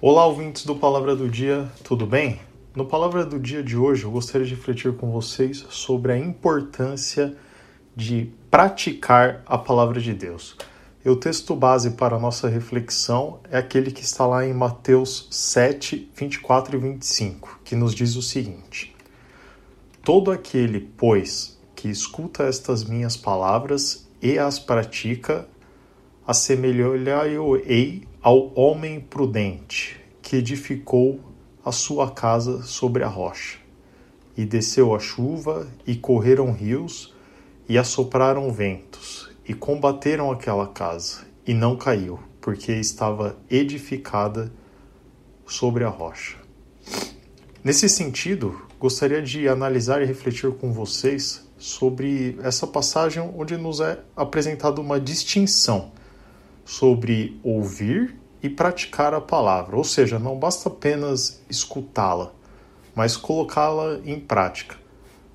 Olá, ouvintes do Palavra do Dia, tudo bem? No Palavra do Dia de hoje, eu gostaria de refletir com vocês sobre a importância de praticar a Palavra de Deus. E o texto base para a nossa reflexão é aquele que está lá em Mateus 7, 24 e 25, que nos diz o seguinte: todo aquele, pois, que escuta estas minhas palavras e as pratica, assemelhar-o-ei ao homem prudente, que edificou a sua casa sobre a rocha. E desceu a chuva, e correram rios, e assopraram ventos, e combateram aquela casa, e não caiu, porque estava edificada sobre a rocha. Nesse sentido, gostaria de analisar e refletir com vocês sobre essa passagem onde nos é apresentada uma distinção sobre ouvir e praticar a palavra, ou seja, não basta apenas escutá-la, mas colocá-la em prática.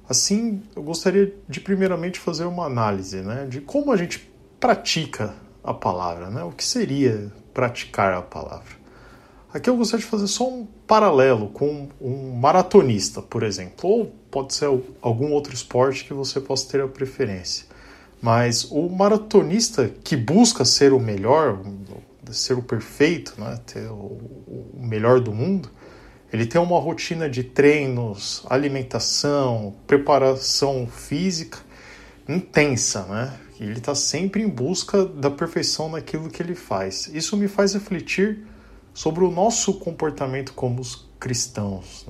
Assim, eu gostaria de primeiramente fazer uma análise de como a gente pratica a palavra, o que seria praticar a palavra. Aqui eu gostaria de fazer só um paralelo com um maratonista, por exemplo, ou pode ser algum outro esporte que você possa ter a preferência. Mas o maratonista que busca ser o melhor, ser o perfeito, ter o melhor do mundo, ele tem uma rotina de treinos, alimentação, preparação física intensa, Ele está sempre em busca da perfeição naquilo que ele faz. Isso me faz refletir sobre o nosso comportamento como os cristãos,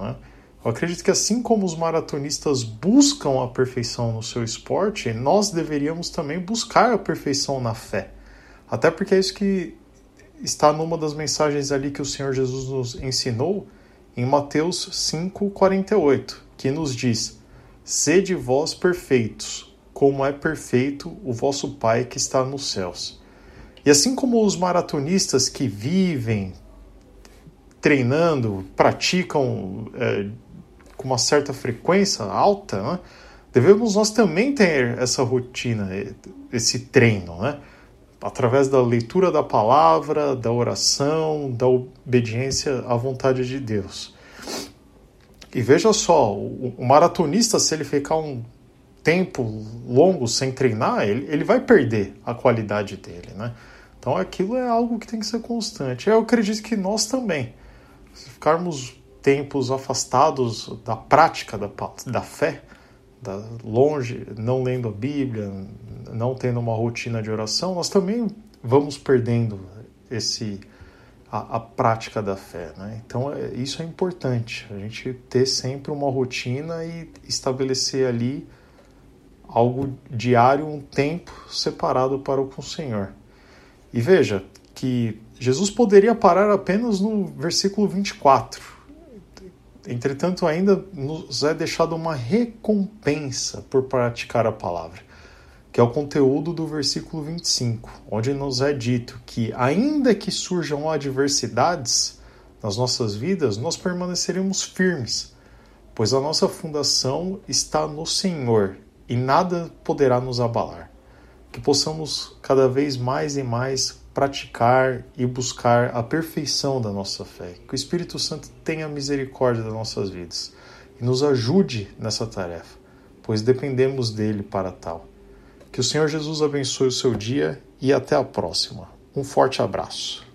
Eu acredito que assim como os maratonistas buscam a perfeição no seu esporte, nós deveríamos também buscar a perfeição na fé. Até porque é isso que está numa das mensagens ali que o Senhor Jesus nos ensinou em Mateus 5,48, que nos diz: sede vós perfeitos, como é perfeito o vosso Pai que está nos céus. E assim como os maratonistas que vivem treinando, praticam com uma certa frequência alta, devemos nós também ter essa rotina, esse treino, através da leitura da palavra, da oração, da obediência à vontade de Deus. E veja só, o maratonista, se ele ficar um tempo longo sem treinar, ele vai perder a qualidade dele, Então aquilo é algo que tem que ser constante. Eu acredito que nós também, se ficarmos tempos afastados da prática da fé, longe, não lendo a Bíblia, não tendo uma rotina de oração, nós também vamos perdendo a prática da fé. Então isso é importante, a gente ter sempre uma rotina e estabelecer ali algo diário, um tempo separado para o Senhor. E veja que Jesus poderia parar apenas no versículo 24. Entretanto, ainda nos é deixada uma recompensa por praticar a palavra, que é o conteúdo do versículo 25, onde nos é dito que, ainda que surjam adversidades nas nossas vidas, nós permaneceremos firmes, pois a nossa fundação está no Senhor e nada poderá nos abalar. Que possamos cada vez mais e mais praticar e buscar a perfeição da nossa fé. Que o Espírito Santo tenha misericórdia das nossas vidas e nos ajude nessa tarefa, pois dependemos dele para tal. Que o Senhor Jesus abençoe o seu dia e até a próxima. Um forte abraço.